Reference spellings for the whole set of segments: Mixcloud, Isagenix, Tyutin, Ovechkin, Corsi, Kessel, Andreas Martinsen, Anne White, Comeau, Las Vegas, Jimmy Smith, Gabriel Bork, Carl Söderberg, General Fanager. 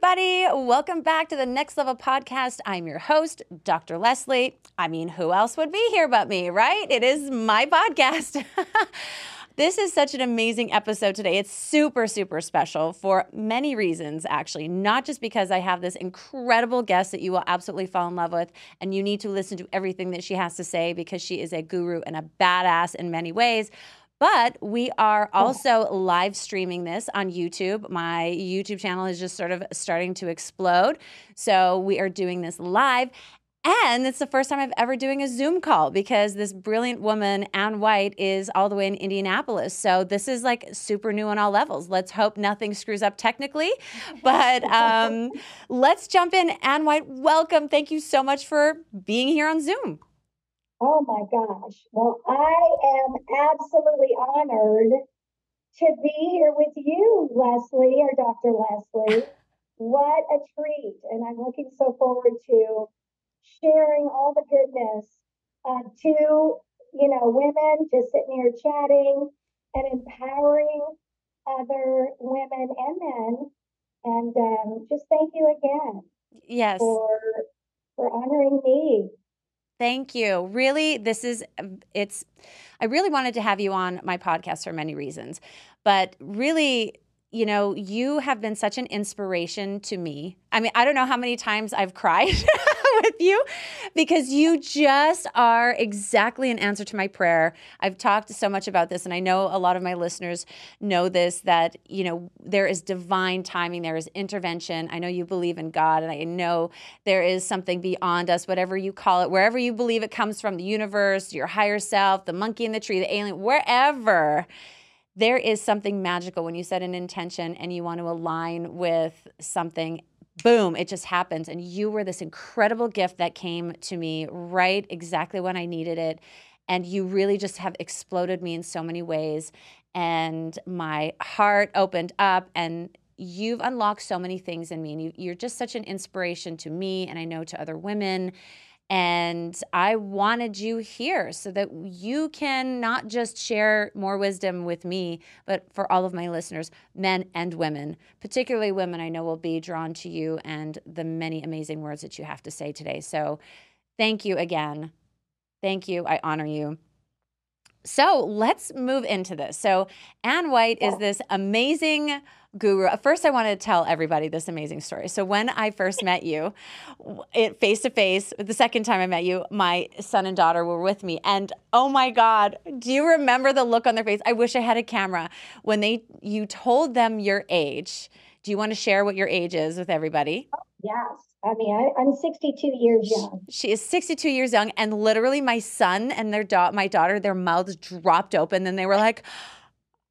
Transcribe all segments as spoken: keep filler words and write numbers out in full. everybody. Welcome back to the Next Level Podcast. I'm your host, Doctor Leslie. I mean, who else would be here but me, right? It is my podcast. This is such an amazing episode today. It's super, super special for many reasons, actually, not just because I have this incredible guest that you will absolutely fall in love with, and you need to listen to everything that she has to say because she is a guru and a badass in many ways. But we are also live streaming this on YouTube. My YouTube channel is just sort of starting to explode. So we are doing this live. And it's the first time I've ever doing a Zoom call because this brilliant woman, Anne White, is all the way in Indianapolis. So this is like super new on all levels. Let's hope nothing screws up technically. But um, let's jump in. Anne White, welcome. Thank you so much for being here on Zoom. Oh my gosh. Well, I am absolutely honored to be here with you, Leslie, or Doctor Leslie. What a treat. And I'm looking so forward to sharing all the goodness uh, to, you know, women just sitting here chatting and empowering other women and men. And um, just thank you again. Yes. For, for honoring me. Thank you. Really, this is, it's, I really wanted to have you on my podcast for many reasons, but really, you know, you have been such an inspiration to me. I mean, I don't know how many times I've cried with you because you just are exactly an answer to my prayer. I've talked so much about this, and I know a lot of my listeners know this, that, you know, there is divine timing, there is intervention. I know you believe in God, and I know there is something beyond us, whatever you call it, wherever you believe it comes from, the universe, your higher self, the monkey in the tree, the alien, wherever. There is something magical when you set an intention and you want to align with something. Boom, it just happens. And you were this incredible gift that came to me right exactly when I needed it. And you really just have exploded me in so many ways. And my heart opened up, and you've unlocked so many things in me. And you, you're just such an inspiration to me, and I know to other women. And I wanted you here so that you can not just share more wisdom with me, but for all of my listeners, men and women, particularly women, I know will be drawn to you and the many amazing words that you have to say today. So thank you again. Thank you. I honor you. So let's move into this. So Anne White is this amazing guru. First, I want to tell everybody this amazing story. So when I first met you, it face-to-face, the second time I met you, my son and daughter were with me. And oh my God, do you remember the look on their face? I wish I had a camera. When they you told them your age, do you want to share what your age is with everybody? Yes. I mean, I, I'm sixty-two years young. She is sixty-two years young, and literally my son and their da- my daughter, their mouths dropped open, and they were like,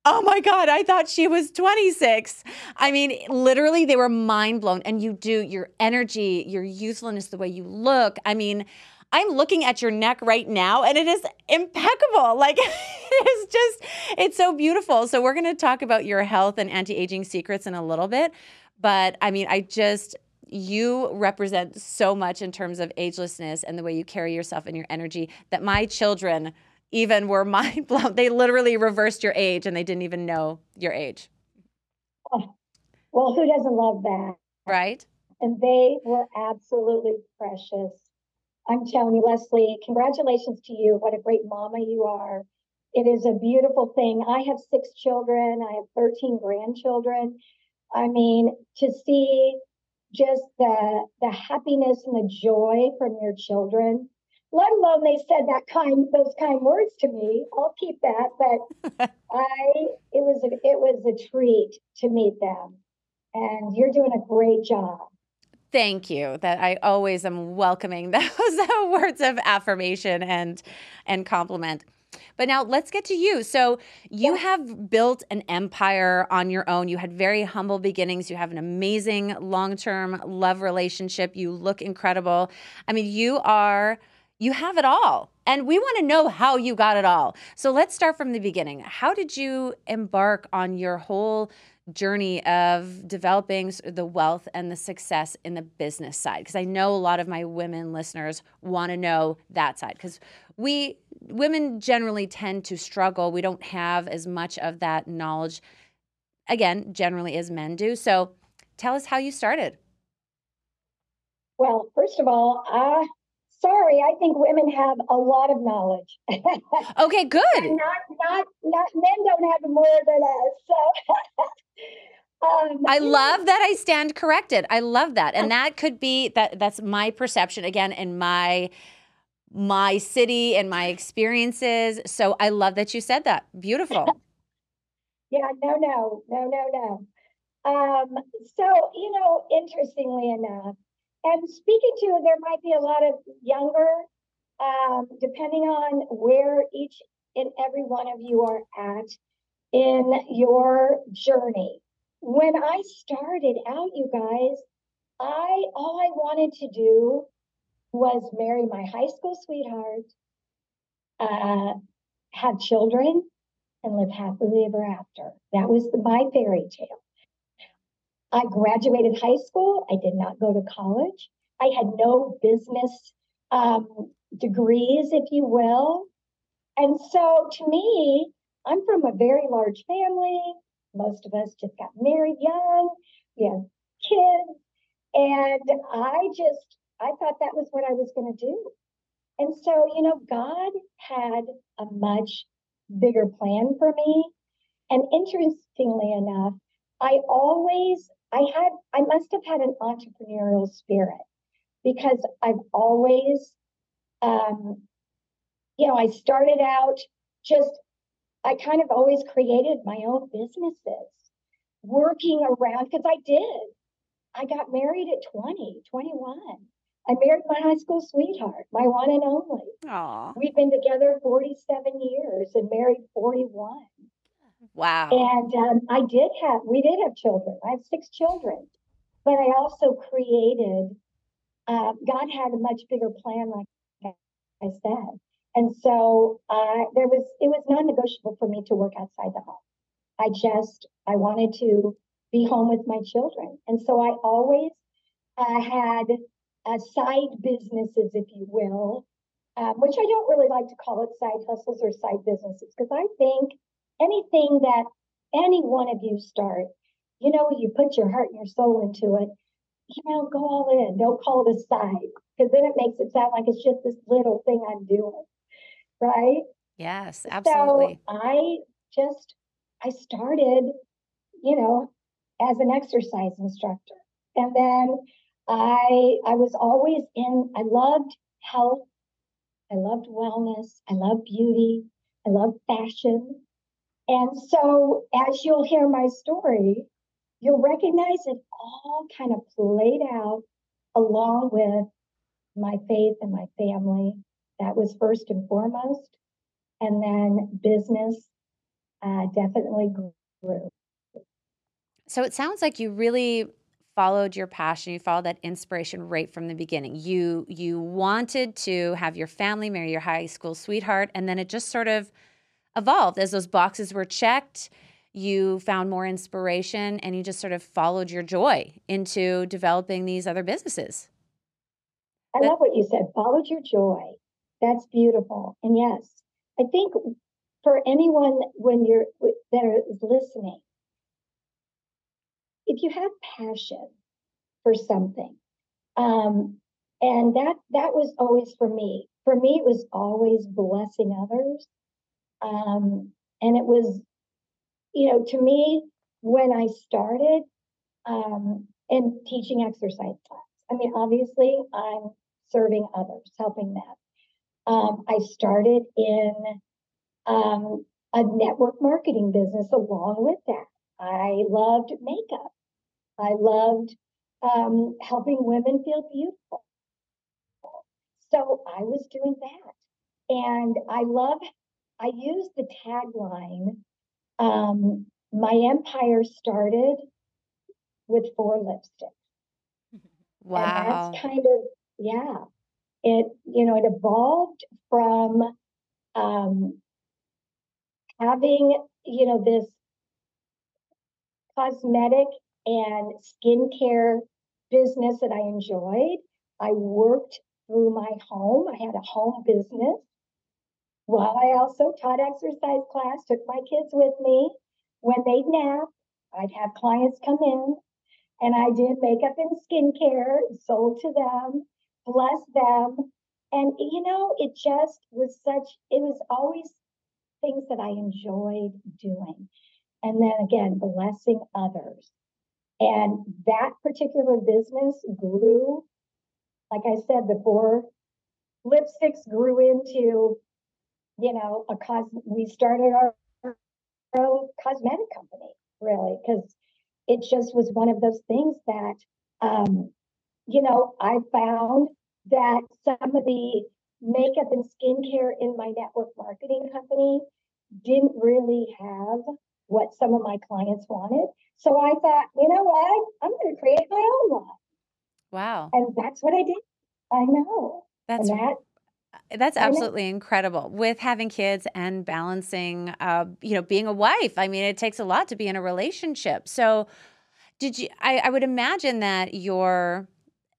oh my God, I thought she was twenty-six. I mean, literally they were mind blown. And you do, your energy, your youthfulness, the way you look. I mean, I'm looking at your neck right now, and it is impeccable. Like, it's just, it's so beautiful. So we're going to talk about your health and anti-aging secrets in a little bit. But I mean, I just... you represent so much in terms of agelessness and the way you carry yourself and your energy that my children even were mind blown. They literally reversed your age, and they didn't even know your age. Oh, well, who doesn't love that? Right. And they were absolutely precious. I'm telling you, Leslie, congratulations to you. What a great mama you are. It is a beautiful thing. I have six children. I have thirteen grandchildren. I mean, to see just the the happiness and the joy from your children, let alone they said that kind those kind words to me. I'll keep that, but I it was a, it was a treat to meet them, and you're doing a great job. Thank you. That I always am welcoming those words of affirmation and and compliment. But now let's get to you. So you yeah. have built an empire on your own. You had very humble beginnings. You have an amazing long-term love relationship. You look incredible. I mean, you are, you have it all. And we want to know how you got it all. So let's start from the beginning. How did you embark on your whole journey of developing the wealth and the success in the business side? Because I know a lot of my women listeners want to know that side, because we women generally tend to struggle. We don't have as much of that knowledge, again, generally as men do. So Tell us how you started. Well, first of all, uh, sorry, I think women have a lot of knowledge. Okay, good. Not, not, not, men don't have more than us. So, um, I love that I stand corrected. I love that, and that could be that. That's my perception again, and my my city and my experiences. So I love that you said that. Beautiful. Yeah. No. No. No. No. No. Um, so you know, interestingly enough. And speaking to, there might be a lot of younger, um, depending on where each and every one of you are at in your journey. When I started out, you guys, I all I wanted to do was marry my high school sweetheart, uh, have children, and live happily ever after. That was the, my fairy tale. I graduated high school. I did not go to college. I had no business um, degrees, if you will. And so to me, I'm from a very large family. Most of us just got married young. We have kids. And I just, I thought that was what I was going to do. And so, you know, God had a much bigger plan for me. And interestingly enough, I always... I had, I must have had an entrepreneurial spirit because I've always, um, you know, I started out just, I kind of always created my own businesses, working around, because I did. I got married at twenty, twenty-one. I married my high school sweetheart, my one and only. Aww. We've been together forty-seven years and married forty-one. Wow. And um, I did have, we did have children. I have six children, but I also created, uh, God had a much bigger plan, like I said. And so uh, there was, it was non-negotiable for me to work outside the home. I just, I wanted to be home with my children. And so I always uh, had uh, side businesses, if you will, uh, which I don't really like to call it side hustles or side businesses, because I think anything that any one of you start, you know, you put your heart and your soul into it, you know, go all in. Don't call it a side, because then it makes it sound like it's just this little thing I'm doing, right? Yes, absolutely. So I just, I started, you know, as an exercise instructor. And then I, I was always in, I loved health. I loved wellness. I loved beauty. I loved fashion. And so as you'll hear my story, you'll recognize it all kind of played out along with my faith and my family. That was first and foremost. And then business uh, definitely grew. So it sounds like you really followed your passion. You followed that inspiration right from the beginning. You, you wanted to have your family, marry your high school sweetheart, and then it just sort of evolved. As those boxes were checked, you found more inspiration and you just sort of followed your joy into developing these other businesses. I but- love what you said, followed your joy. That's beautiful. And yes, I think for anyone when you're that is listening, if you have passion for something, um, and that that was always for me. For me, it was always blessing others. Um, and it was, you know, to me, when I started um, in teaching exercise class, I mean, obviously, I'm serving others, helping them. Um, I started in um, a network marketing business along with that. I loved makeup. I loved um, helping women feel beautiful. So I was doing that. And I love I used the tagline, um, my empire started with four lipsticks. Wow. And that's kind of, yeah, it, you know, it evolved from um, having, you know, this cosmetic and skincare business that I enjoyed. I worked through my home. I had a home business. Well, I also taught exercise class, took my kids with me. When they'd nap, I'd have clients come in. And I did makeup and skincare, sold to them, blessed them. And, you know, it just was such, it was always things that I enjoyed doing. And then again, blessing others. And that particular business grew, like I said before, lipsticks grew into, you know, a cosmetic, we started our, our own cosmetic company, really, because it just was one of those things that, um, you know, I found that some of the makeup and skincare in my network marketing company didn't really have what some of my clients wanted. So I thought, you know what, I'm going to create my own line. Wow. And that's what I did. I know. That's and that, That's absolutely incredible. With having kids and balancing, uh, you know, being a wife. I mean, it takes a lot to be in a relationship. So did you, I, I would imagine that your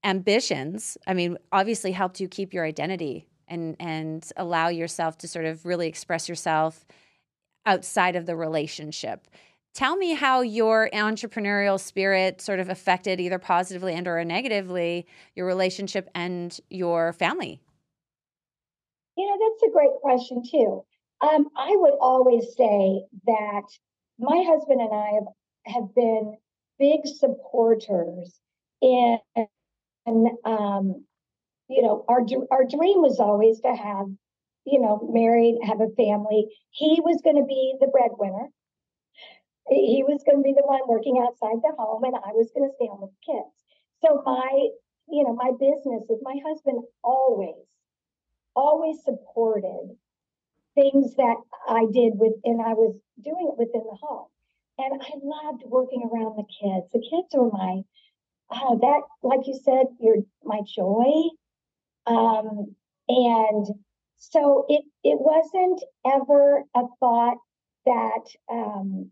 ambitions, I mean, obviously helped you keep your identity and, and allow yourself to sort of really express yourself outside of the relationship. Tell me how your entrepreneurial spirit sort of affected, either positively and or negatively, your relationship and your family. You know, that's a great question, too. Um, I would always say that my husband and I have, have been big supporters in, in um, you know, our our dream was always to have, you know, married, have a family. He was going to be the breadwinner. He was going to be the one working outside the home, and I was going to stay home with the kids. So my, you know, my business with my husband always, always supported things that I did with, and I was doing it within the home. And I loved working around the kids. The kids were my, oh, that, like you said, you're my joy. Um, and so it, it wasn't ever a thought that, um,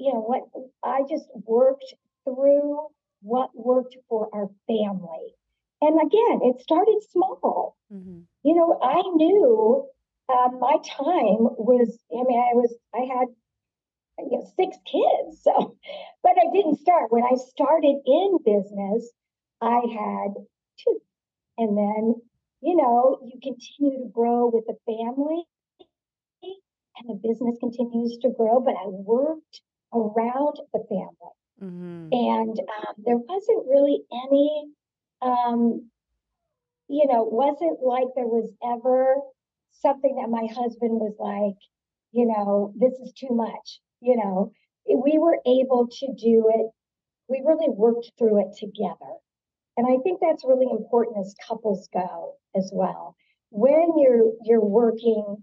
you know, what, I just worked through what worked for our family. And again, it started small. Mm-hmm. You know, I knew uh, my time was, I mean, I was, I had you know, six kids, so, but I didn't start. When I started in business, I had two. And then, you know, you continue to grow with the family and the business continues to grow, but I worked around the family. Mm-hmm. And um, there wasn't really any, Um, you know, it wasn't like there was ever something that my husband was like, you know, this is too much. You know, we were able to do it. We really worked through it together. And I think that's really important as couples go as well. When you're, you're working,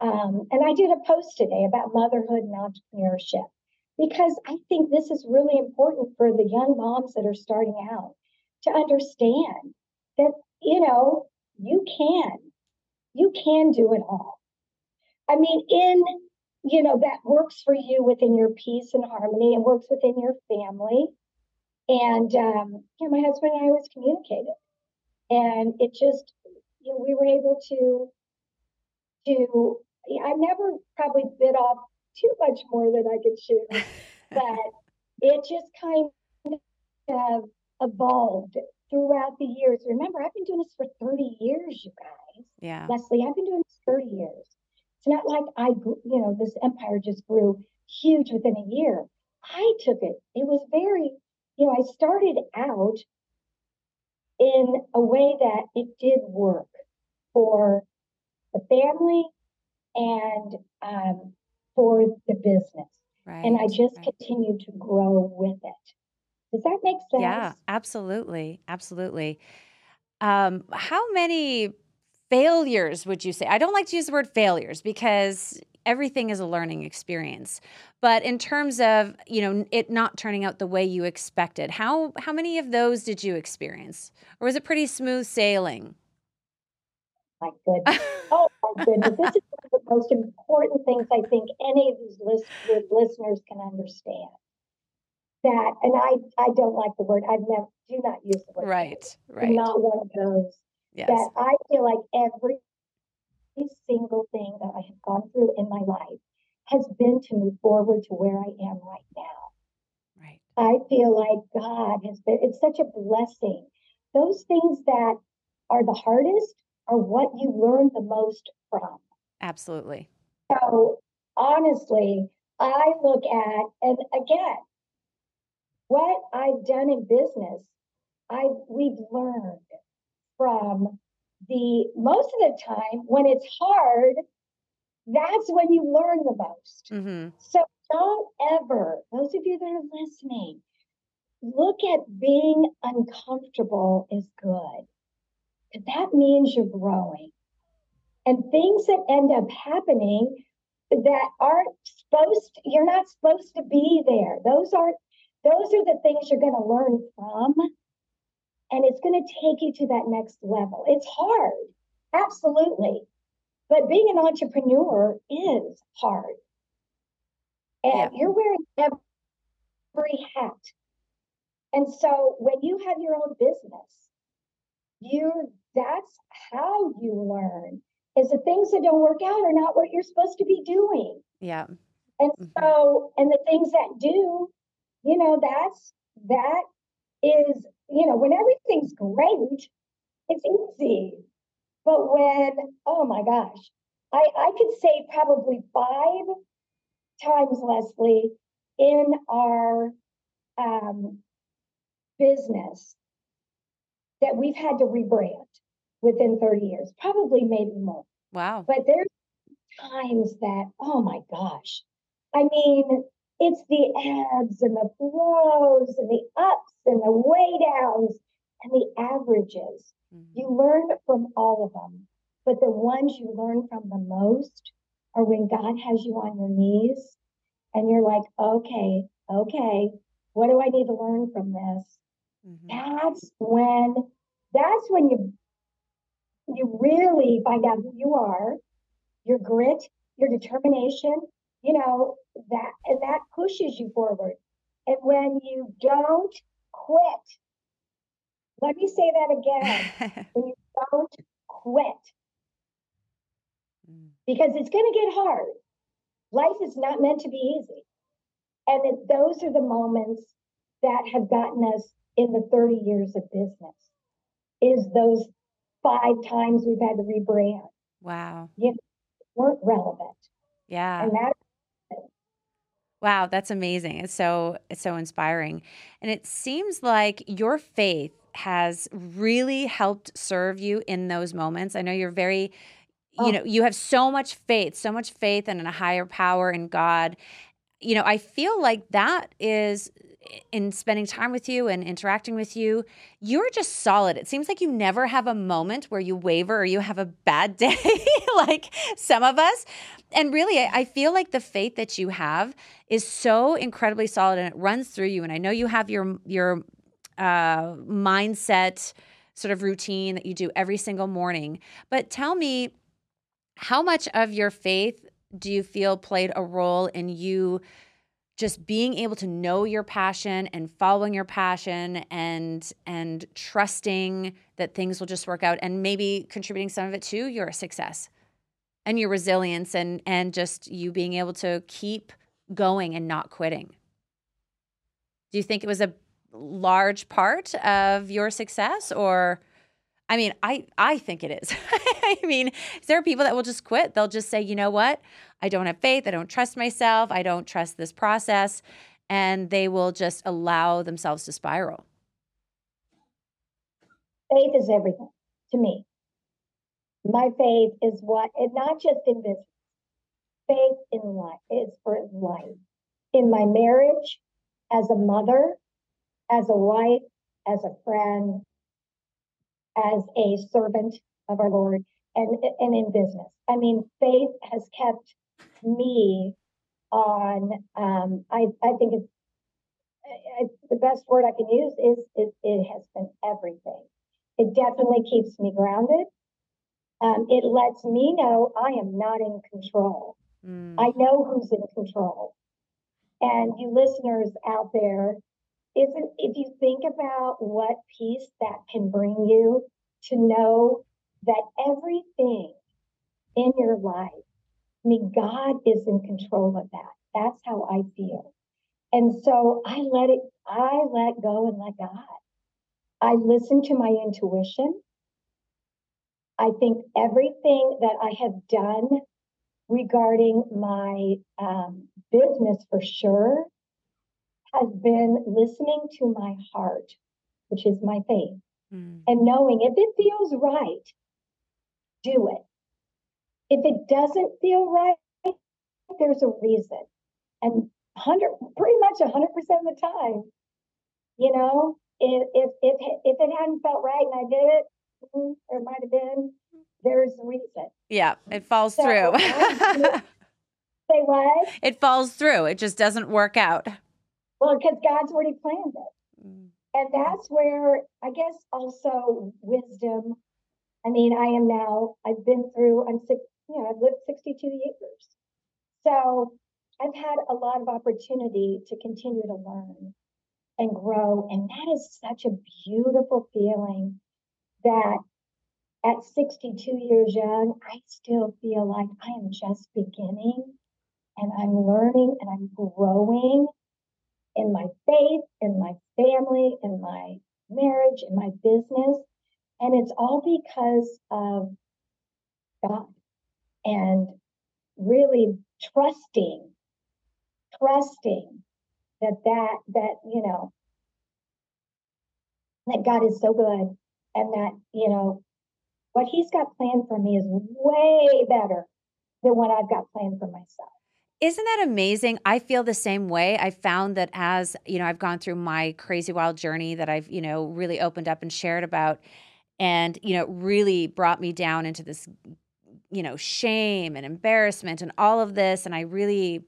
um, and I did a post today about motherhood and entrepreneurship, because I think this is really important for the young moms that are starting out, to understand that, you know, you can, you can do it all. I mean, in, you know, that works for you within your peace and harmony and works within your family. And, um, you know, my husband and I always communicated, and it just, you know, we were able to, to, I never probably bit off too much more than I could chew, but it just kind of evolved throughout the years. Remember, I've been doing this for thirty years, you guys. Yeah. Leslie, I've been doing this thirty years. It's not like I, you know, this empire just grew huge within a year. I took it. It was very, you know, I started out in a way that it did work for the family and um, for the business. Right. And I just right. continued to grow with it. Does that make sense? Yeah, absolutely. Absolutely. Um, how many failures would you say? I don't like to use the word failures because everything is a learning experience. But in terms of, you know, it not turning out the way you expected, how how many of those did you experience? Or was it pretty smooth sailing? My goodness. Oh, my goodness. This is one of the most important things I think any of these list- listeners can understand. That, and I, I don't like the word, I've never, do not use the word. Right, right. I'm not one of those. Yes. That I feel like every single thing that I have gone through in my life has been to move forward to where I am right now. Right. I feel like God has been, it's such a blessing. Those things that are the hardest are what you learn the most from. Absolutely. So honestly, I look at, and again, what I've done in business, I we've learned from the, most of the time when it's hard, that's when you learn the most. Mm-hmm. So don't ever, those of you that are listening, look at being uncomfortable as good. That means you're growing. And things that end up happening that aren't supposed to, you're not supposed to be there. Those are, those are the things you're going to learn from. And it's going to take you to that next level. It's hard. Absolutely. But being an entrepreneur is hard. And yeah. You're wearing every hat. And so when you have your own business, you that's how you learn, is the things that don't work out are not what you're supposed to be doing. Yeah. And mm-hmm. so, and the things that do, you know, that's, that is, you know, when everything's great, it's easy. But when, oh my gosh, I, I could say probably five times, Leslie, in our um, business that we've had to rebrand within thirty years, probably maybe more. Wow. But there's times that, oh my gosh, I mean, it's the ebbs and the flows and the ups and the way downs and the averages. Mm-hmm. You learn from all of them, but the ones you learn from the most are when God has you on your knees and you're like, okay, okay, what do I need to learn from this? Mm-hmm. That's when, that's when you, you really find out who you are, your grit, your determination, you know, that, and that pushes you forward. And when you don't quit, let me say that again, when you don't quit, because it's going to get hard. Life is not meant to be easy. And it, those are the moments that have gotten us in the thirty years of business, is those five times we've had to rebrand. Wow. You know, weren't relevant. Yeah. And that. Wow, that's amazing. It's so, it's so inspiring. And it seems like your faith has really helped serve you in those moments. I know you're very, oh. you know, you have so much faith, so much faith in a higher power in God. You know, I feel like that is, in spending time with you and interacting with you, you're just solid. It seems like you never have a moment where you waver or you have a bad day like some of us. And really, I feel like the faith that you have is so incredibly solid and it runs through you. And I know you have your your uh, mindset sort of routine that you do every single morning. But tell me, how much of your faith do you feel played a role in you just being able to know your passion and following your passion and and trusting that things will just work out, and maybe contributing some of it to your success and your resilience and and just you being able to keep going and not quitting? Do you think it was a large part of your success? Or, I mean, I, I think it is. I mean, there are people that will just quit. They'll just say, you know what? I don't have faith. I don't trust myself. I don't trust this process. And they will just allow themselves to spiral. Faith is everything to me. My faith is what, and not just in business, faith in life is for life. In my marriage, as a mother, as a wife, as a friend, as a servant of our Lord, and and in business. I mean, faith has kept me on, um, I, I think it's, I, the best word I can use is, is it has been everything. It definitely keeps me grounded. Um, it lets me know I am not in control. Mm. I know who's in control. And you listeners out there, Isn't if you think about what peace that can bring you to know that everything in your life, I mean, God is in control of that. That's how I feel. And so I let it, I let go and let God. I listen to my intuition. I think everything that I have done regarding my um, business for sure has been listening to my heart, which is my faith, mm. and knowing if it feels right, do it. If it doesn't feel right, there's a reason. And hundred, pretty much one hundred percent of the time, you know, if, if, if, if it hadn't felt right and I did it, there might have been, there's a reason. Yeah, it falls so, through. Say what? It falls through. It just doesn't work out. Well, because God's already planned it. Mm. And that's where, I guess, also wisdom. I mean, I am now, I've been through, I'm six, you know, I've lived sixty-two years. So I've had a lot of opportunity to continue to learn and grow. And that is such a beautiful feeling that at sixty-two years young, I still feel like I am just beginning and I'm learning and I'm growing in my faith, in my family, in my marriage, in my business. And it's all because of God and really trusting, trusting that, that, that, you know, that God is so good and that, you know, what he's got planned for me is way better than what I've got planned for myself. Isn't that amazing? I feel the same way. I found that as, you know, I've gone through my crazy wild journey that I've, you know, really opened up and shared about. And, you know, it really brought me down into this, you know, shame and embarrassment and all of this. And I really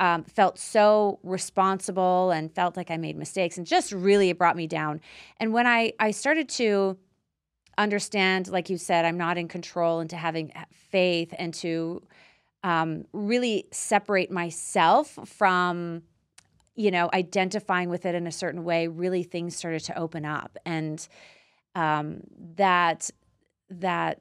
um, felt so responsible and felt like I made mistakes and just really it brought me down. And when I, I started to understand, like you said, I'm not in control and to having faith and to um, really separate myself from, you know, identifying with it in a certain way, really things started to open up. And Um, that that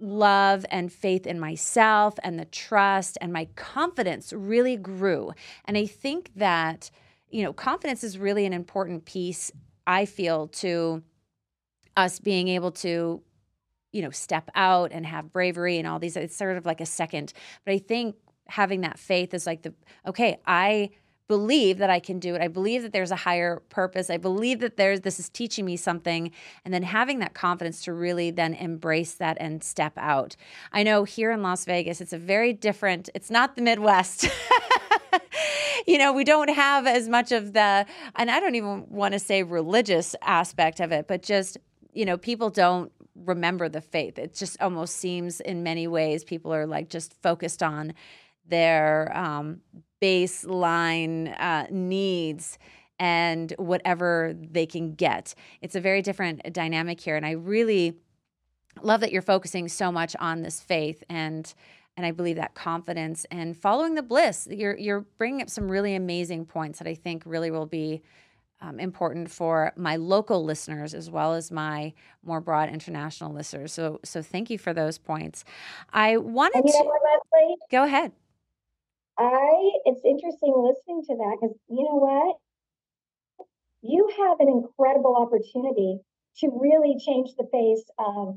love and faith in myself and the trust and my confidence really grew. And I think that, you know, confidence is really an important piece, I feel, to us being able to, you know, step out and have bravery and all these. It's sort of like a second. But I think having that faith is like the, okay, I believe that I can do it. I believe that there's a higher purpose. I believe that there's this is teaching me something. And then having that confidence to really then embrace that and step out. I know here in Las Vegas, it's a very different, it's not the Midwest. You know, we don't have as much of the, and I don't even want to say religious aspect of it, but just, you know, people don't remember the faith. It just almost seems in many ways people are like just focused on their um, baseline uh, needs and whatever they can get. It's a very different dynamic here. And I really love that you're focusing so much on this faith and and I believe that confidence and following the bliss. You're, you're bringing up some really amazing points that I think really will be um, important for my local listeners as well as my more broad international listeners. So so thank you for those points. I wanted you know what, Leslie? to... Go ahead. I, it's interesting listening to that because you know what? You have an incredible opportunity to really change the face of,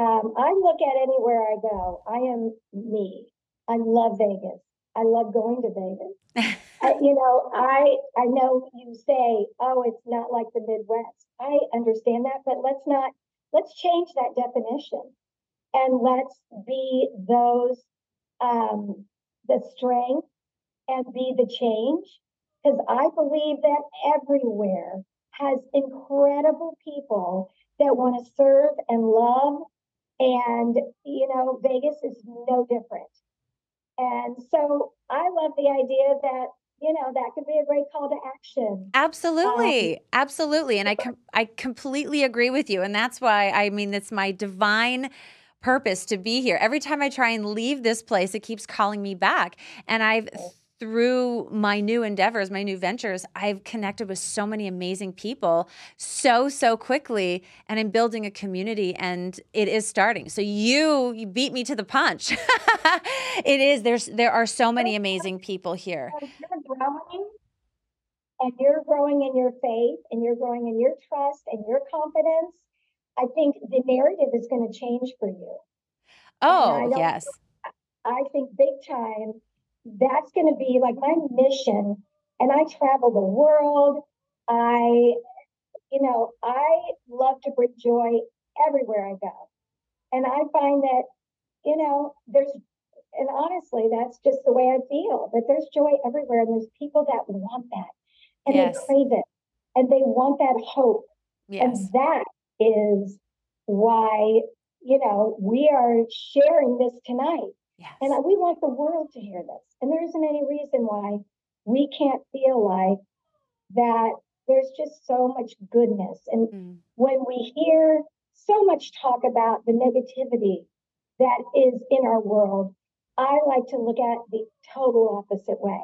um, I look at anywhere I go. I am me. I love Vegas. I love going to Vegas. I, you know, I, I know you say, oh, it's not like the Midwest. I understand that, but let's not, let's change that definition and let's be those, um, the strength and be the change, because I believe that everywhere has incredible people that want to serve and love. And, you know, Vegas is no different. And so I love the idea that, you know, that could be a great call to action. Absolutely. Um, Absolutely. And I, com- I completely agree with you. And that's why, I mean, it's my divine purpose to be here. Every time I try and leave this place, it keeps calling me back. And I've, through my new endeavors, my new ventures, I've connected with so many amazing people so, so quickly. And I'm building a community and it is starting. So you, you beat me to the punch. It is. There's, there are so many amazing people here. You're growing and you're growing in your faith and you're growing in your trust and your confidence, I think the narrative is going to change for you. Oh, I yes. I think big time, that's going to be like my mission. And I travel the world. I, you know, I love to bring joy everywhere I go. And I find that, you know, there's, and honestly, that's just the way I feel, that there's joy everywhere. And there's people that want that. And yes. they crave it. And they want that hope. Yes. And that is why, you know, we are sharing this tonight. Yes. And we want the world to hear this. And there isn't any reason why we can't feel like that there's just so much goodness. And mm. when we hear so much talk about the negativity that is in our world, I like to look at the total opposite way.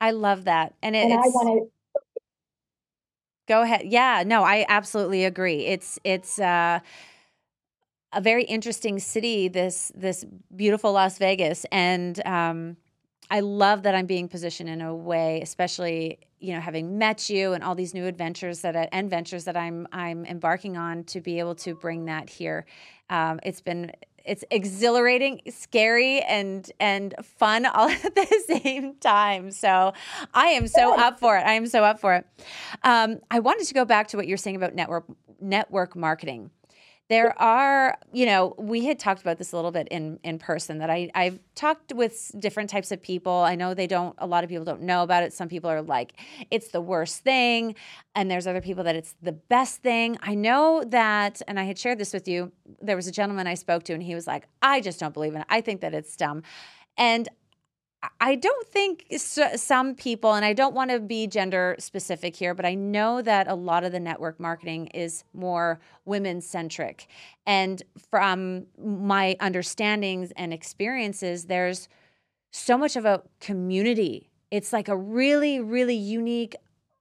I love that. And, it, and it's... I want to... Go ahead. Yeah, no, I absolutely agree. It's it's uh, a very interesting city, this this beautiful Las Vegas, and um, I love that I'm being positioned in a way, especially you know having met you and all these new adventures that I, and ventures that I'm I'm embarking on to be able to bring that here. Um, it's been it's exhilarating, scary, and and fun all at the same time. So I am so up for it. I am so up for it. Um, I wanted to go back to what you're saying about network network marketing. There are, you know, we had talked about this a little bit in, in person, that I, I've talked with different types of people. I know they don't, a lot of people don't know about it. Some people are like, it's the worst thing. And there's other people that it's the best thing. I know that, and I had shared this with you, there was a gentleman I spoke to and he was like, I just don't believe in it. I think that it's dumb. And I don't think so, some people, and I don't want to be gender specific here, but I know that a lot of the network marketing is more women centric. And from my understandings and experiences, there's so much of a community. It's like a really, really unique,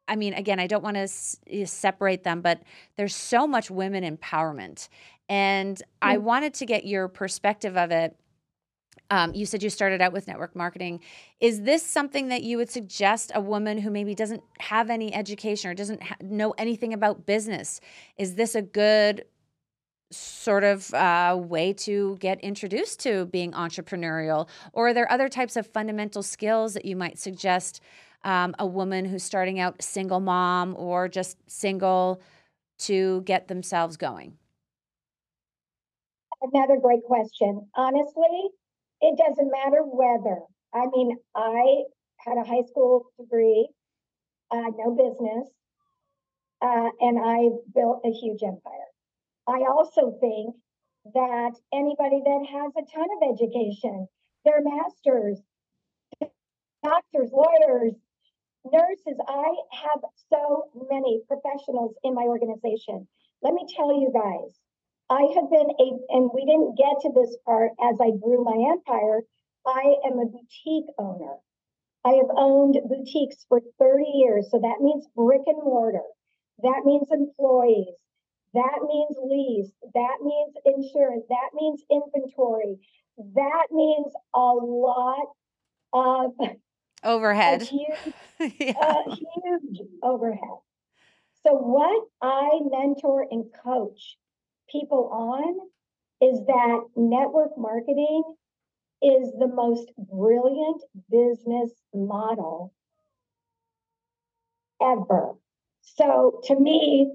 I mean, again, I don't want to s- separate them, but there's so much women empowerment. And mm-hmm. I wanted to get your perspective of it. Um, you said you started out with network marketing. Is this something that you would suggest a woman who maybe doesn't have any education or doesn't ha- know anything about business? Is this a good sort of uh, way to get introduced to being entrepreneurial? Or are there other types of fundamental skills that you might suggest um, a woman who's starting out single mom or just single to get themselves going? Another great question. Honestly, it doesn't matter whether. I mean, I had a high school degree, uh, no business, uh, and I built a huge empire. I also think that anybody that has a ton of education, their masters, doctors, lawyers, nurses, I have so many professionals in my organization. Let me tell you guys, I have been a, and we didn't get to this part as I grew my empire. I am a boutique owner. I have owned boutiques for thirty years. So that means brick and mortar. That means employees. That means lease. That means insurance. That means inventory. That means a lot of overhead. A huge, yeah. a huge overhead. So what I mentor and coach people on is that network marketing is the most brilliant business model ever. So to me,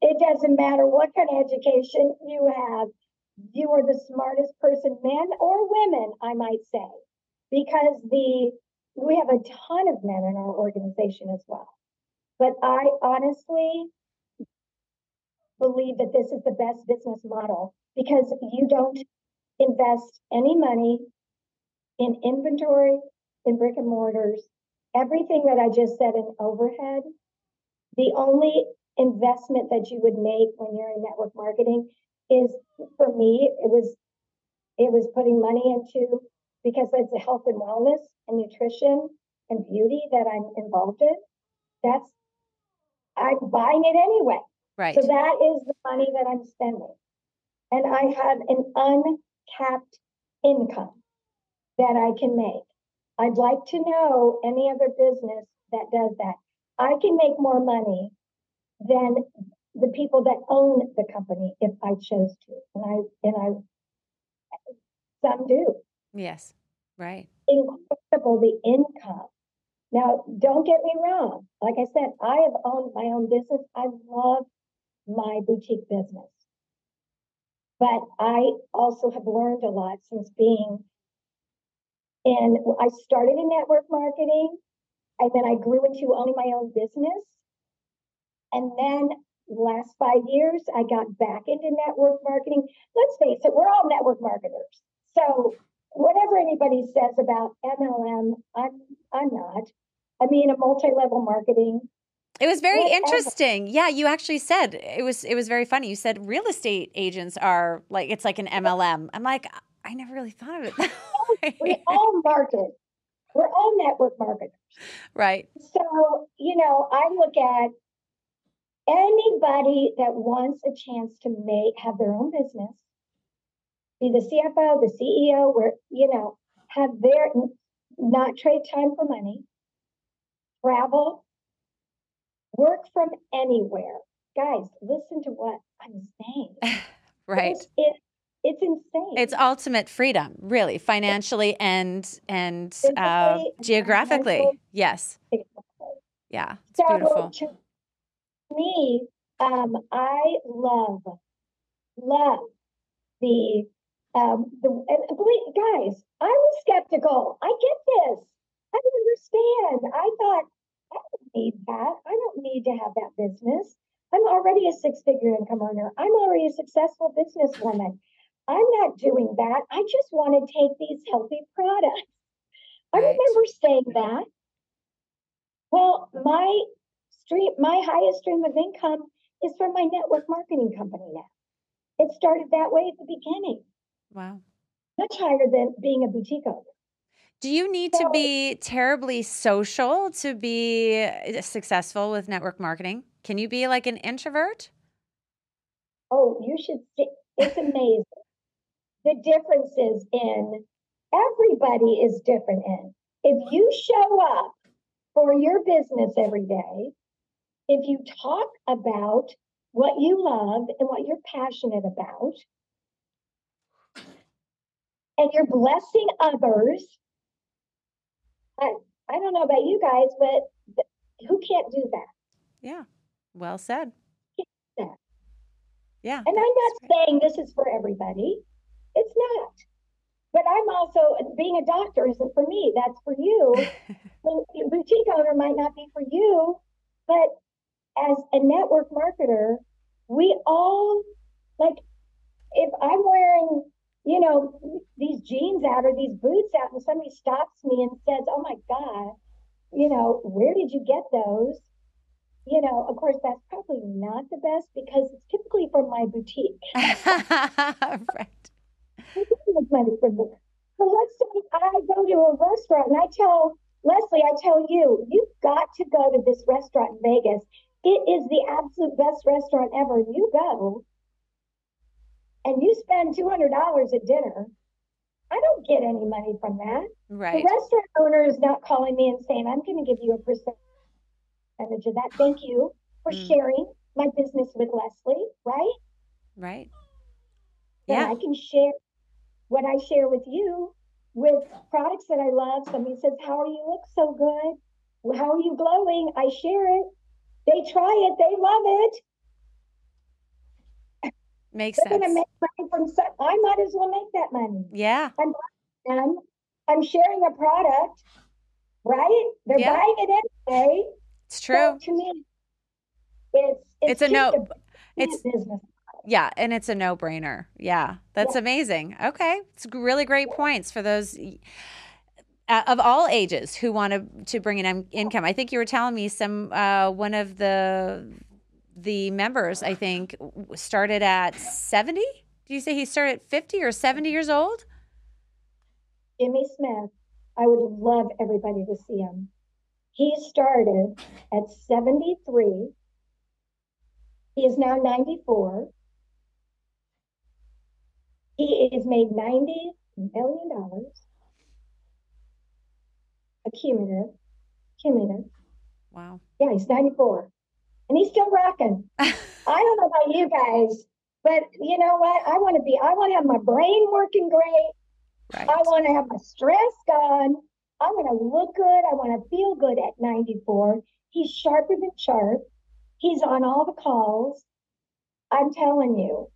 it doesn't matter what kind of education you have, you are the smartest person, men or women, I might say, because the we have a ton of men in our organization as well. But I honestly believe that this is the best business model because you don't invest any money in inventory, in brick and mortars, everything that I just said in overhead. The only investment that you would make when you're in network marketing is, for me, it was it was putting money into, because it's the health and wellness and nutrition and beauty that I'm involved in. That's, I'm buying it anyway. Right. So that is the money that I'm spending. And I have an uncapped income that I can make. I'd like to know any other business that does that. I can make more money than the people that own the company if I chose to. And I, and I, some do. Yes. Right. Incredible, the income. Now, don't get me wrong. Like I said, I have owned my own business. I love my boutique business. But I also have learned a lot since being in, I started in network marketing, and then I grew into owning my own business. And then last five years, I got back into network marketing. Let's face it, we're all network marketers. So whatever anybody says about M L M, I'm I'm not. I mean, a multi-level marketing. It was very whatever. Interesting. Yeah, you actually said it was it was very funny. You said real estate agents are like it's like an M L M. I'm like, I never really thought of it that way. We all market. We're all network marketers. Right. So, you know, I look at anybody that wants a chance to make have their own business. Be the C F O, the C E O, where, you know, have their, not trade time for money, travel, work from anywhere. Guys, listen to what I'm saying. Right. It, it, it's insane. It's ultimate freedom, really, financially it's, and and uh, geographically. And yes. Exactly. Yeah. It's so beautiful. To me, um, I love, love the... Um, the, and believe, guys, I was skeptical. I get this. I don't understand. I thought, I don't need that. I don't need to have that business. I'm already a six-figure income earner. I'm already a successful businesswoman. I'm not doing that. I just want to take these healthy products. I remember saying that. Well, my stream, my highest stream of income is from my network marketing company now. It started that way at the beginning. Wow. Much higher than being a boutique owner. Do you need so, to be terribly social to be successful with network marketing? Can you be like an introvert? Oh, you should see. It's amazing. The differences in everybody is different in. If you show up for your business every day, if you talk about what you love and what you're passionate about, and you're blessing others. I, I don't know about you guys, but th- who can't do that? Yeah. Well said. That. Yeah. And I'm not right. saying this is for everybody. It's not. But I'm also, being a doctor isn't for me. That's for you. Boutique owner might not be for you. But as a network marketer, we all, like, if I'm wearing... you know, these jeans out or these boots out and somebody stops me and says, oh my God, you know, where did you get those? You know, of course, that's probably not the best because it's typically from my boutique. Right. I make money from there. So let's say I go to a restaurant and I tell Leslie, I tell you, you've got to go to this restaurant in Vegas. It is the absolute best restaurant ever. You go. And you spend two hundred dollars at dinner, I don't get any money from that. Right. The restaurant owner is not calling me and saying, I'm going to give you a percentage of that. Thank you for mm. sharing my business with Leslie, right? Right. Yeah. And I can share what I share with you with products that I love. Somebody says, how are you look so good? How are you glowing? I share it. They try it. They love it. Makes They're sense. Gonna make money from some, I might as well make that money. Yeah. I'm buying them. I'm sharing a product, right? They're yeah. buying it anyway. It's true. So to me, it's it's, it's a no. A it's business. Yeah, and it's a no-brainer. Yeah, that's yeah. amazing. Okay, it's really great points for those uh, of all ages who want to to bring in income. I think you were telling me some uh, one of the. The members, I think, started at seventy. Did you say he started at fifty or seventy years old? Jimmy Smith, I would love everybody to see him. He started at seventy-three. He is now ninety-four. He has made ninety million dollars, a cumulative, cumulative, Wow. Yeah, he's ninety-four. And he's still rocking. I don't know about you guys, but you know what? I want to be, I want to have my brain working great. Right. I want to have my stress gone. I want to look good. I want to feel good at ninety-four. He's sharper than sharp. He's on all the calls. I'm telling you.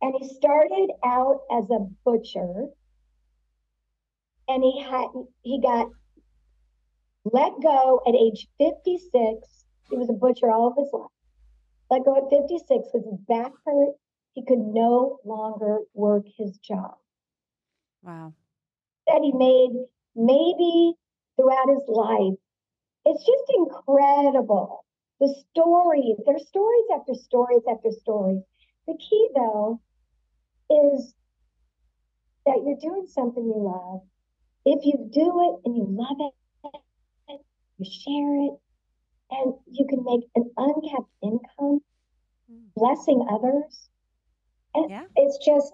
And he started out as a butcher. And he had, he got let go at age fifty-six. He was a butcher all of his life. Let go at fifty-six because his back hurt. He could no longer work his job. Wow. That he made maybe throughout his life. It's just incredible. The story, there's stories after stories after stories. The key, though, is that you're doing something you love. If you do it and you love it, you share it, and you can make an uncapped income, blessing others. And yeah. It's just,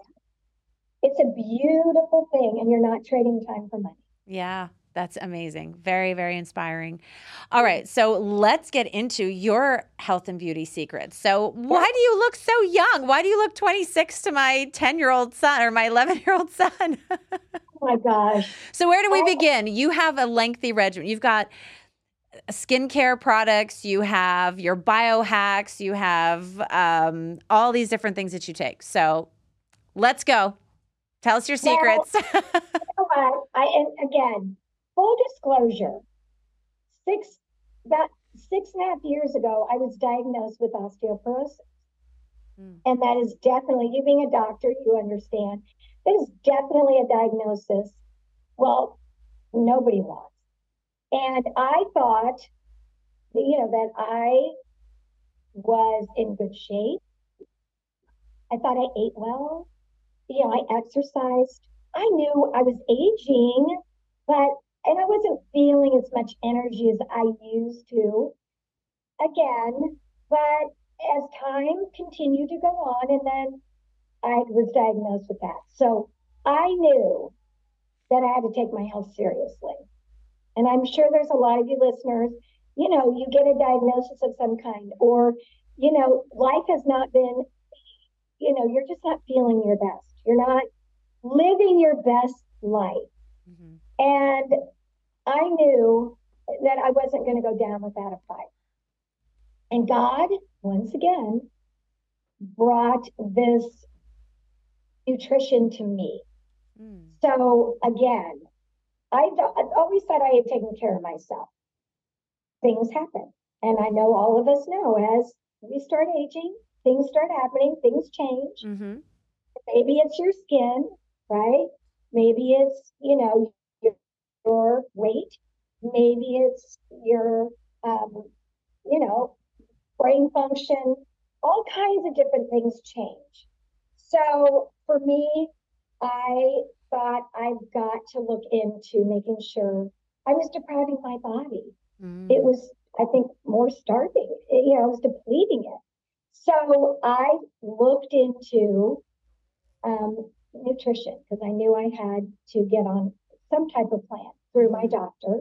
it's a beautiful thing. And you're not trading time for money. Yeah, that's amazing. Very, very inspiring. All right, so let's get into your health and beauty secrets. So why yeah. do you look so young? Why do you look twenty-six to my ten-year-old son or my eleven-year-old son? Oh, my gosh. So where do we I, begin? You have a lengthy regimen. You've got skincare products, you have your biohacks, you have um, all these different things that you take. So let's go. Tell us your secrets. Well, you know what? I, and again, full disclosure, six, about six and a half years ago, I was diagnosed with osteoporosis. Mm. And that is definitely, you being a doctor, you understand, that is definitely a diagnosis, well, nobody wants. And I thought, you know, that I was in good shape. I thought I ate well. You know, I exercised. I knew I was aging, but, and I wasn't feeling as much energy as I used to again. But as time continued to go on, and then I was diagnosed with that. So I knew that I had to take my health seriously. And I'm sure there's a lot of you listeners, you know, you get a diagnosis of some kind, or, you know, life has not been, you know, you're just not feeling your best. You're not living your best life. Mm-hmm. And I knew that I wasn't going to go down without a fight. And God, once again, brought this nutrition to me. Mm. So again, I always thought I had taken care of myself. Things happen. And I know all of us know, as we start aging, things start happening, things change. Mm-hmm. Maybe it's your skin, right? Maybe it's, you know, your, your weight. Maybe it's your, um, you know, brain function. All kinds of different things change. So for me, I thought I've got to look into making sure I was depriving my body. Mm. It was, I think, more starving. It, you know, I was depleting it. So I looked into um, nutrition because I knew I had to get on some type of plan through my doctor.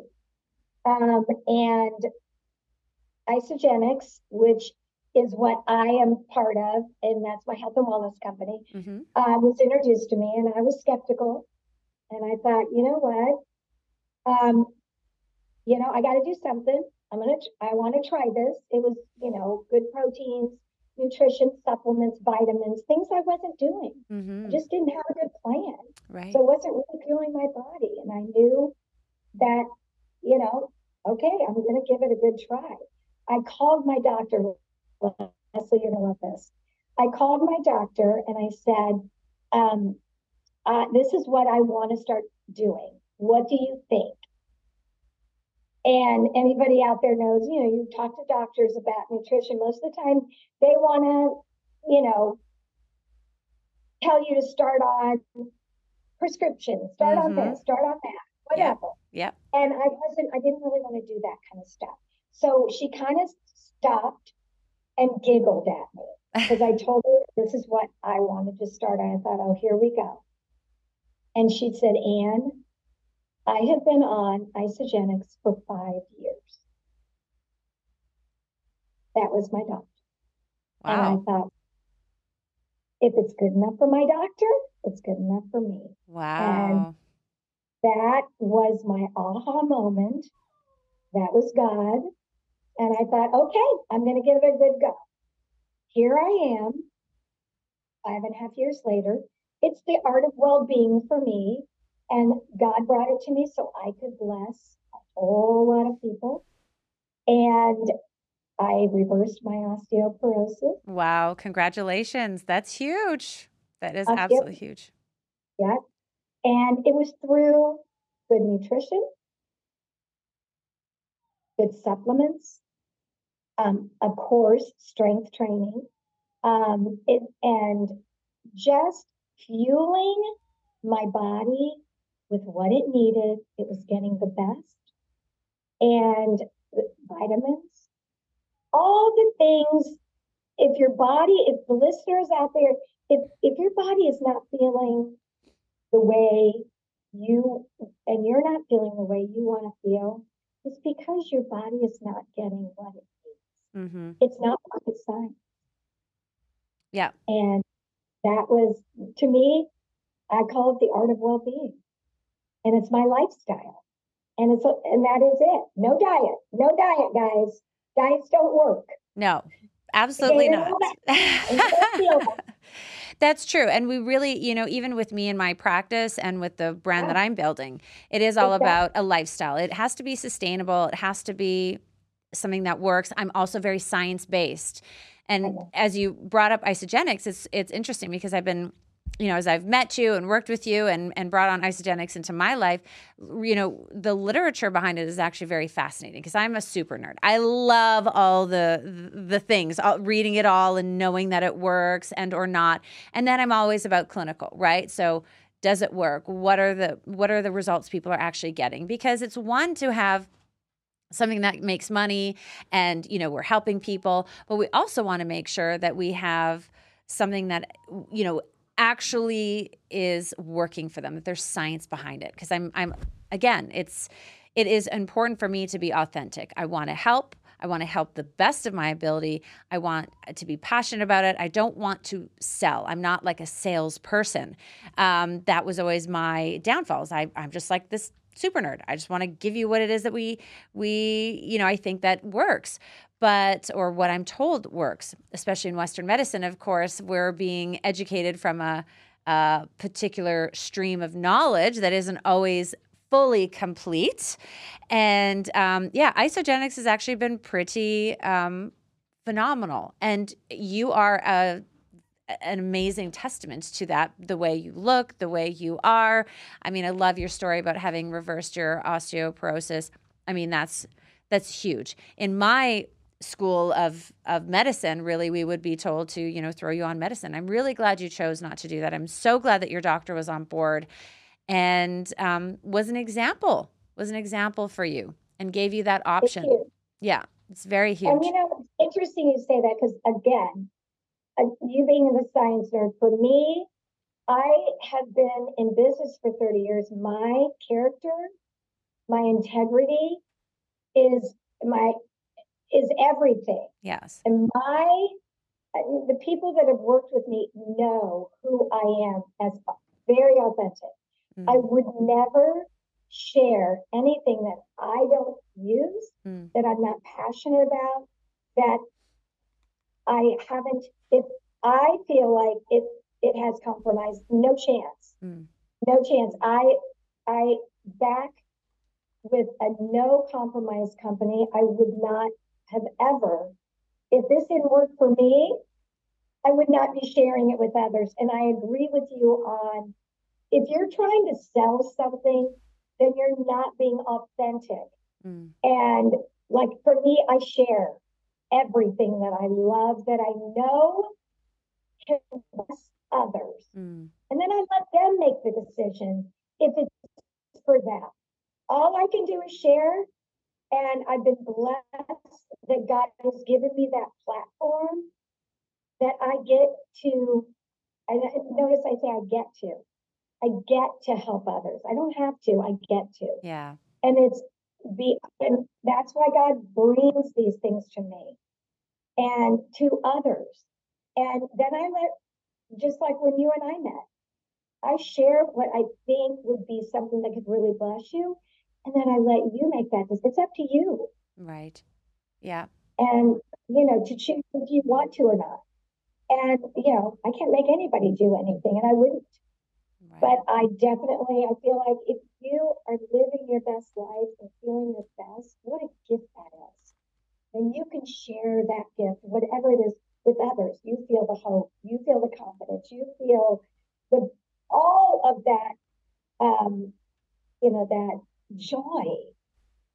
Um, and Isagenix, which is what I am part of, and that's my health and wellness company, mm-hmm. uh, was introduced to me, and I was skeptical. And I thought, you know what? Um, you know, I got to do something. I'm going to, I want to try this. It was, you know, good proteins, nutrition, supplements, vitamins, things I wasn't doing. Mm-hmm. I just didn't have a good plan. Right. So it wasn't really fueling my body. And I knew that, you know, okay, I'm going to give it a good try. I called my doctor. Well, Leslie, you're going to love this. I called my doctor and I said, um, uh, this is what I want to start doing. What do you think? And anybody out there knows, you know, you talk to doctors about nutrition. Most of the time, they want to, you know, tell you to start on prescriptions, start mm-hmm. on this, start on that, whatever. Yeah. Yep. And I wasn't, I didn't really want to do that kind of stuff. So she kind of stopped and giggled at me because I told her this is what I wanted to start. I thought, oh, here we go. And she said, Anne, I have been on Isagenix for five years. That was my doctor. Wow. And I thought, if it's good enough for my doctor, it's good enough for me. Wow. And that was my aha moment. That was God. And I thought, okay, I'm going to give it a good go. Here I am, five and a half years later. It's the art of well-being for me. And God brought it to me so I could bless a whole lot of people. And I reversed my osteoporosis. Wow. Congratulations. That's huge. That is Osteo- absolutely huge. Yeah. And it was through good nutrition, good supplements, um, of course, strength training, um, it, and just fueling my body with what it needed. It was getting the best. And vitamins, all the things. If your body, if the listeners out there, if if your body is not feeling the way you, and you're not feeling the way you want to feel, it's because your body is not getting what it needs. Mm-hmm. It's not rocket science. Yeah. And that was, to me, I call it the art of well-being. And it's my lifestyle. And it's and that is it. No diet. No diet, guys. Diets don't work. No, absolutely not. That's true. And we really, you know, even with me in my practice and with the brand yeah. that I'm building, it is all exactly. about a lifestyle. It has to be sustainable. It has to be something that works. I'm also very science-based. And okay. as you brought up Isagenix, it's it's interesting because I've been – you know, as I've met you and worked with you and, and brought on Isagenix into my life, you know, the literature behind it is actually very fascinating because I'm a super nerd. I love all the the things, all, reading it all and knowing that it works and or not. And then I'm always about clinical, right? So does it work? What are the what are the results people are actually getting? Because it's one to have something that makes money and, you know, we're helping people, but we also want to make sure that we have something that, you know, actually is working for them, that there's science behind it. Because I'm, I'm again, it's, it is important for me to be authentic. I want to help. I want to help the best of my ability. I want to be passionate about it. I don't want to sell. I'm not like a salesperson. Um, that was always my downfalls. I, I'm just like this super nerd. I just want to give you what it is that we, we, you know, I think that works. But, or what I'm told works, especially in Western medicine, of course, we're being educated from a, a particular stream of knowledge that isn't always fully complete. And um, yeah, Isagenix has actually been pretty um, phenomenal. And you are a, an amazing testament to that, the way you look, the way you are. I mean, I love your story about having reversed your osteoporosis. I mean, that's that's huge. In my school of of medicine, really, we would be told to, you know, throw you on medicine. I'm really glad you chose not to do that. I'm so glad that your doctor was on board and um, was an example, was an example for you and gave you that option. It's yeah, it's very huge. And, you know, it's interesting you say that because, again, uh, you being the science nerd, for me, I have been in business for thirty years. My character, my integrity is my... is everything. Yes. And my, the people that have worked with me know who I am as very authentic. Mm. I would never share anything that I don't use, mm. that I'm not passionate about, that I haven't, if I feel like it, it has compromised, no chance, mm. no chance. I, I back with a no compromise company. I would not have ever, if this didn't work for me, I would not be sharing it with others. And I agree with you on, if you're trying to sell something, then you're not being authentic. Mm. And like for me, I share everything that I love, that I know can bless others. Mm. And then I let them make the decision if it's for them. All I can do is share. And I've been blessed that God has given me that platform that I get to, I notice I say I get to, I get to help others. I don't have to, I get to. Yeah. And it's, be, and that's why God brings these things to me. and to others. And then I let, just like when you and I met, I share what I think would be something that could really bless you. And then I let you make that decision. It's up to you. Right. Yeah. And, you know, to choose if you want to or not. And, you know, I can't make anybody do anything, and I wouldn't. Right. But I definitely, I feel like if you are living your best life and feeling your best, what a gift that is. And you can share that gift, whatever it is, with others. You feel the hope. You feel the confidence. You feel the all of that, um, you know, that joy.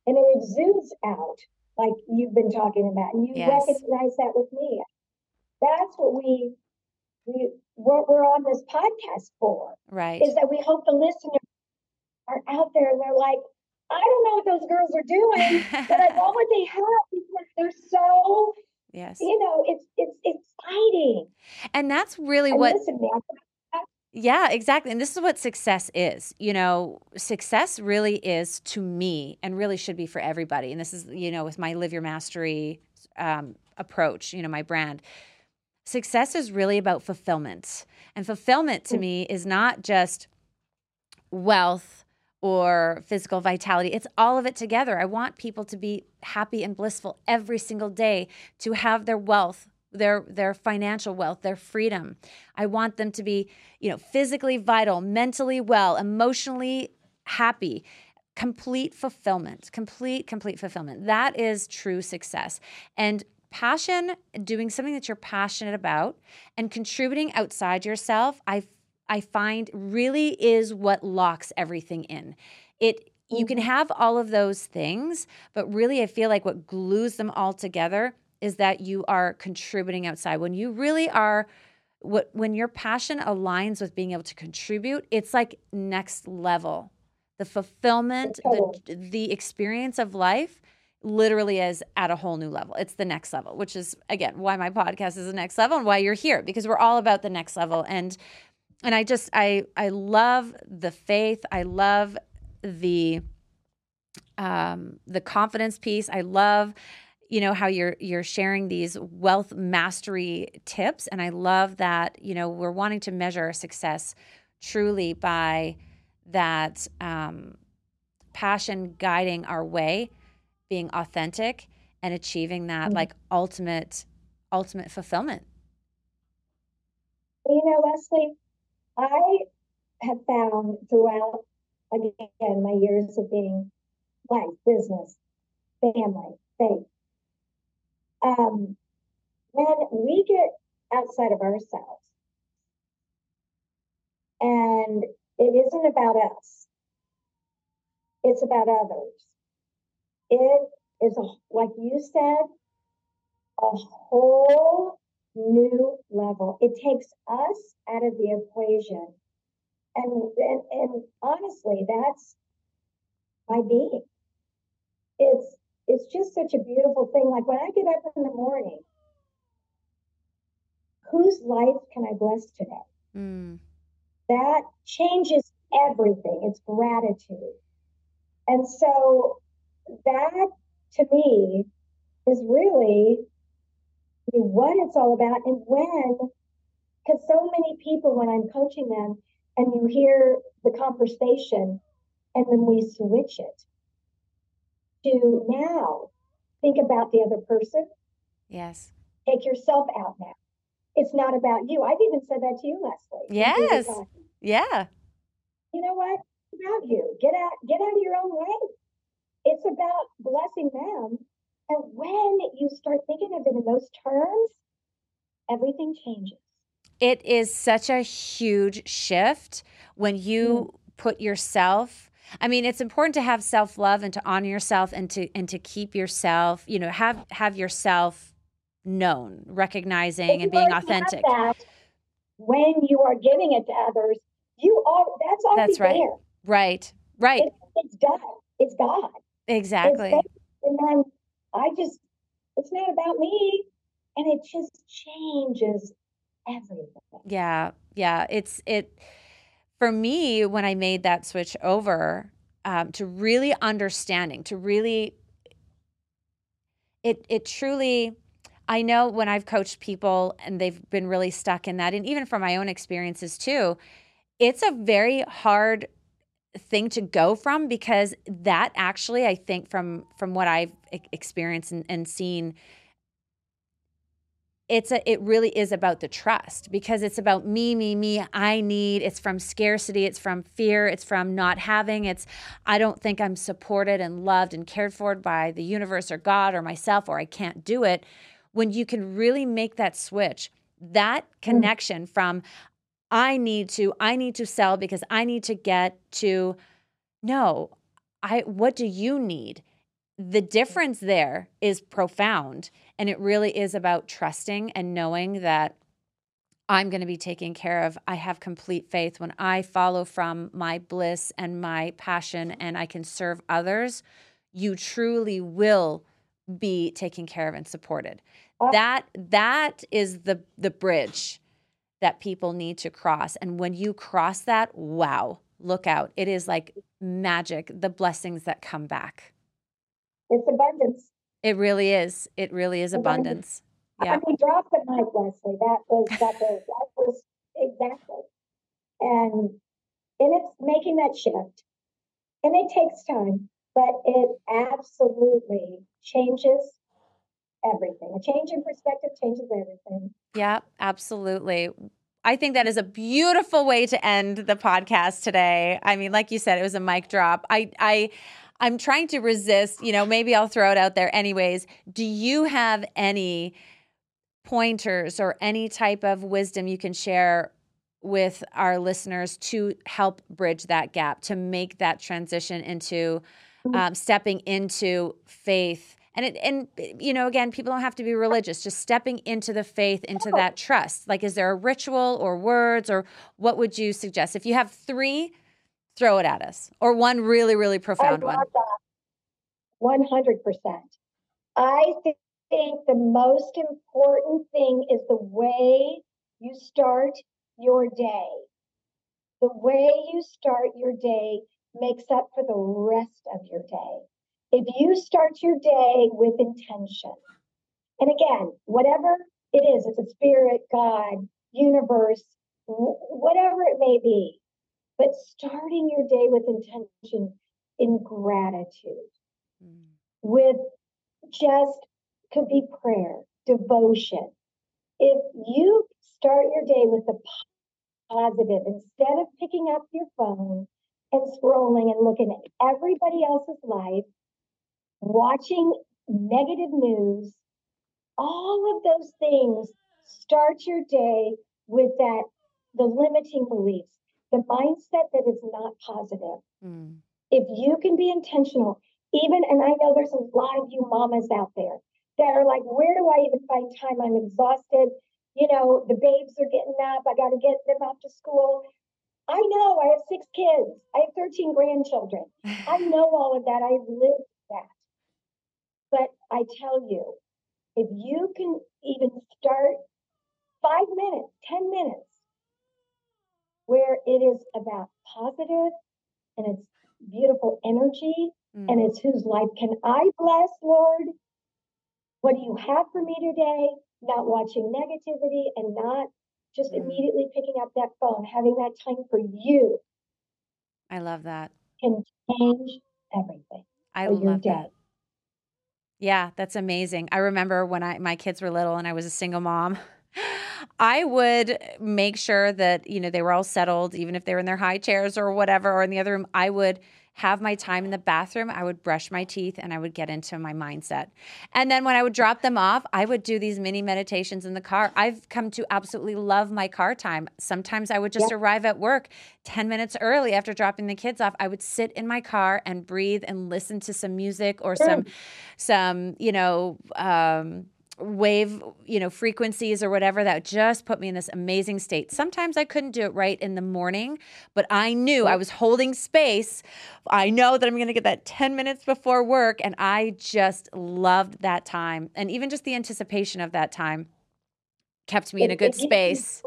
And it exudes out, like you've been talking about. And you yes. recognize that with me. That's what we, we what we're on this podcast for. Right. Is that we hope the listeners are out there and they're like, I don't know what those girls are doing, but I love what they have because they're so, yes. you know, it's it's exciting. And that's really and what... Listen, man, yeah, exactly. And this is what success is. You know, success really is, to me, and really should be for everybody. And this is, you know, with my Live Your Mastery um, approach, you know, my brand. Success is really about fulfillment. And fulfillment to me is not just wealth or physical vitality. It's all of it together. I want people to be happy and blissful every single day, to have their wealth, their their financial wealth, their freedom. I want them to be, you know, physically vital, mentally well, emotionally happy, complete fulfillment, complete, complete fulfillment. That is true success. And passion, doing something that you're passionate about and contributing outside yourself, I I find really is what locks everything in. It you can have all of those things, but really I feel like what glues them all together is that you are contributing outside. When you really are, what when your passion aligns with being able to contribute, it's like next level. The fulfillment, the, the experience of life literally is at a whole new level. It's the next level, which is, again, why my podcast is the next level and why you're here, because we're all about the next level. And and I just, I I love the faith. I love the um, the confidence piece. I love... you know, how you're you're sharing these wealth mastery tips. And I love that, you know, we're wanting to measure our success truly by that um, passion guiding our way, being authentic and achieving that mm-hmm. like ultimate, ultimate fulfillment. You know, Leslie, I have found throughout, again, my years of being life, business, family, faith, Um, when we get outside of ourselves and it isn't about us, it's about others. It is, a, like you said, a whole new level. It takes us out of the equation. And, and, and honestly, that's my being. It's, It's just such a beautiful thing. Like when I get up in the morning, whose life can I bless today? Mm. That changes everything. It's gratitude. And so that to me is really what it's all about. And when, because so many people, when I'm coaching them and you hear the conversation and then we switch it to now think about the other person. Yes. Take yourself out now. It's not about you. I've even said that to you, Leslie. Yes. Yeah. You know what? It's about you. Get out, get out of your own way. It's about blessing them. And when you start thinking of it in those terms, everything changes. It is such a huge shift when you mm. put yourself... I mean, it's important to have self-love and to honor yourself and to and to keep yourself, you know, have have yourself known, recognizing and being authentic. That, when you are giving it to others, you are that's already that's right. there. Right, right. It, it's God. It's God. Exactly. It's and then I just, it's not about me, and it just changes everything. Yeah, yeah. It's it. For me, when I made that switch over um, to really understanding, to really, it it truly, I know when I've coached people and they've been really stuck in that, and even from my own experiences too, it's a very hard thing to go from, because that actually, I think from from what I've experienced and, and seen, it's a, it really is about the trust, because it's about me, me, me, I need, it's from scarcity, it's from fear, it's from not having, it's I don't think I'm supported and loved and cared for by the universe or God or myself, or I can't do it. When you can really make that switch, that connection from I need to, I need to sell because I need to get to, no, I, what do you need? The difference there is profound. And it really is about trusting and knowing that I'm going to be taken care of. I have complete faith when I follow from my bliss and my passion and I can serve others. You truly will be taken care of and supported. That, that is the, the bridge that people need to cross. And when you cross that, wow, look out. It is like magic, the blessings that come back. It's abundance. It really is. It really is abundance. I mean, yeah. I mean, drop the mic, Leslie. That was, that was, that was exactly. And, and it's making that shift. And it takes time, but it absolutely changes everything. A change in perspective changes everything. Yeah, absolutely. I think that is a beautiful way to end the podcast today. I mean, like you said, it was a mic drop. I, I, I'm trying to resist, you know, maybe I'll throw it out there anyways. Do you have any pointers or any type of wisdom you can share with our listeners to help bridge that gap, to make that transition into um, stepping into faith? And, it, and you know, again, people don't have to be religious, just stepping into the faith, into that trust. Like, is there a ritual or words, or what would you suggest? If you have three, throw it at us. Or one really, really profound one. one hundred percent. I think the most important thing is the way you start your day. The way you start your day makes up for the rest of your day. If you start your day with intention, and again, whatever it is, it's a spirit, God, universe, whatever it may be, but starting your day with intention, in gratitude, mm. with just, could be prayer, devotion. If you start your day with a positive, instead of picking up your phone and scrolling and looking at everybody else's life, watching negative news, all of those things, start your day with that, the limiting beliefs, the mindset that is not positive. Mm. If you can be intentional, even, and I know there's a lot of you mamas out there that are like, where do I even find time? I'm exhausted. You know, the babes are getting up. I got to get them off to school. I know I have six kids. I have thirteen grandchildren. I know all of that. I've lived that. But I tell you, if you can even start five minutes, ten minutes, where it is about positive and it's beautiful energy mm. and it's whose life can I bless, Lord? What do you have for me today? Not watching negativity and not just mm. immediately picking up that phone, having that time for you. I love that. Can change everything. I love that. Yeah, that's amazing. I remember when I my kids were little and I was a single mom. I would make sure that, you know, they were all settled, even if they were in their high chairs or whatever, or in the other room. I would have my time in the bathroom. I would brush my teeth and I would get into my mindset. And then when I would drop them off, I would do these mini meditations in the car. I've come to absolutely love my car time. Sometimes I would just yeah. arrive at work ten minutes early after dropping the kids off. I would sit in my car and breathe and listen to some music or yeah. some, some, you know, um, wave, you know, frequencies or whatever that just put me in this amazing state. Sometimes I couldn't do it right in the morning, but I knew I was holding space. I know that I'm going to get that ten minutes before work. And I just loved that time. And even just the anticipation of that time kept me in a good space.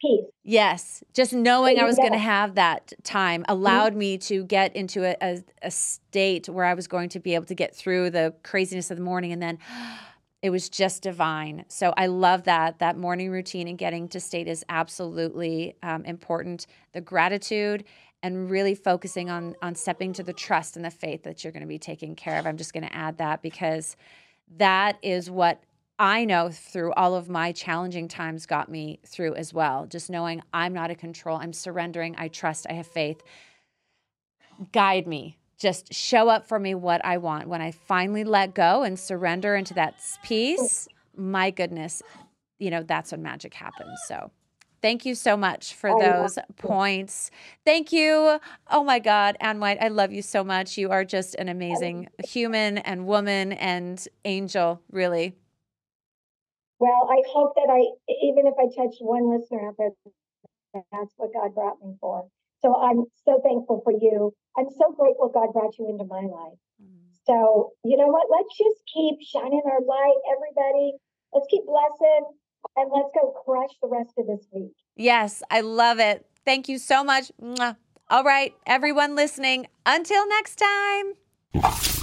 Peace. Yes. Just knowing I was going to have that time allowed me to get into a, a, a state where I was going to be able to get through the craziness of the morning and then It was just divine. So I love that. That morning routine and getting to state is absolutely um, important. The gratitude and really focusing on on stepping to the trust and the faith that you're going to be taken care of. I'm just going to add that because that is what I know through all of my challenging times got me through as well. Just knowing I'm not in control. I'm surrendering. I trust. I have faith. Guide me. Just show up for me what I want. When I finally let go and surrender into that peace, my goodness, you know, that's when magic happens. So thank you so much for those points. Thank you. Oh, my God, Anne White, I love you so much. You are just an amazing human and woman and angel, really. Well, I hope that I, even if I touched one listener out there, that's what God brought me for. So I'm so thankful for you. I'm so grateful God brought you into my life. Mm-hmm. So, you know what? Let's just keep shining our light, everybody. Let's keep blessing, and let's go crush the rest of this week. Yes, I love it. Thank you so much. All right, everyone listening, until next time.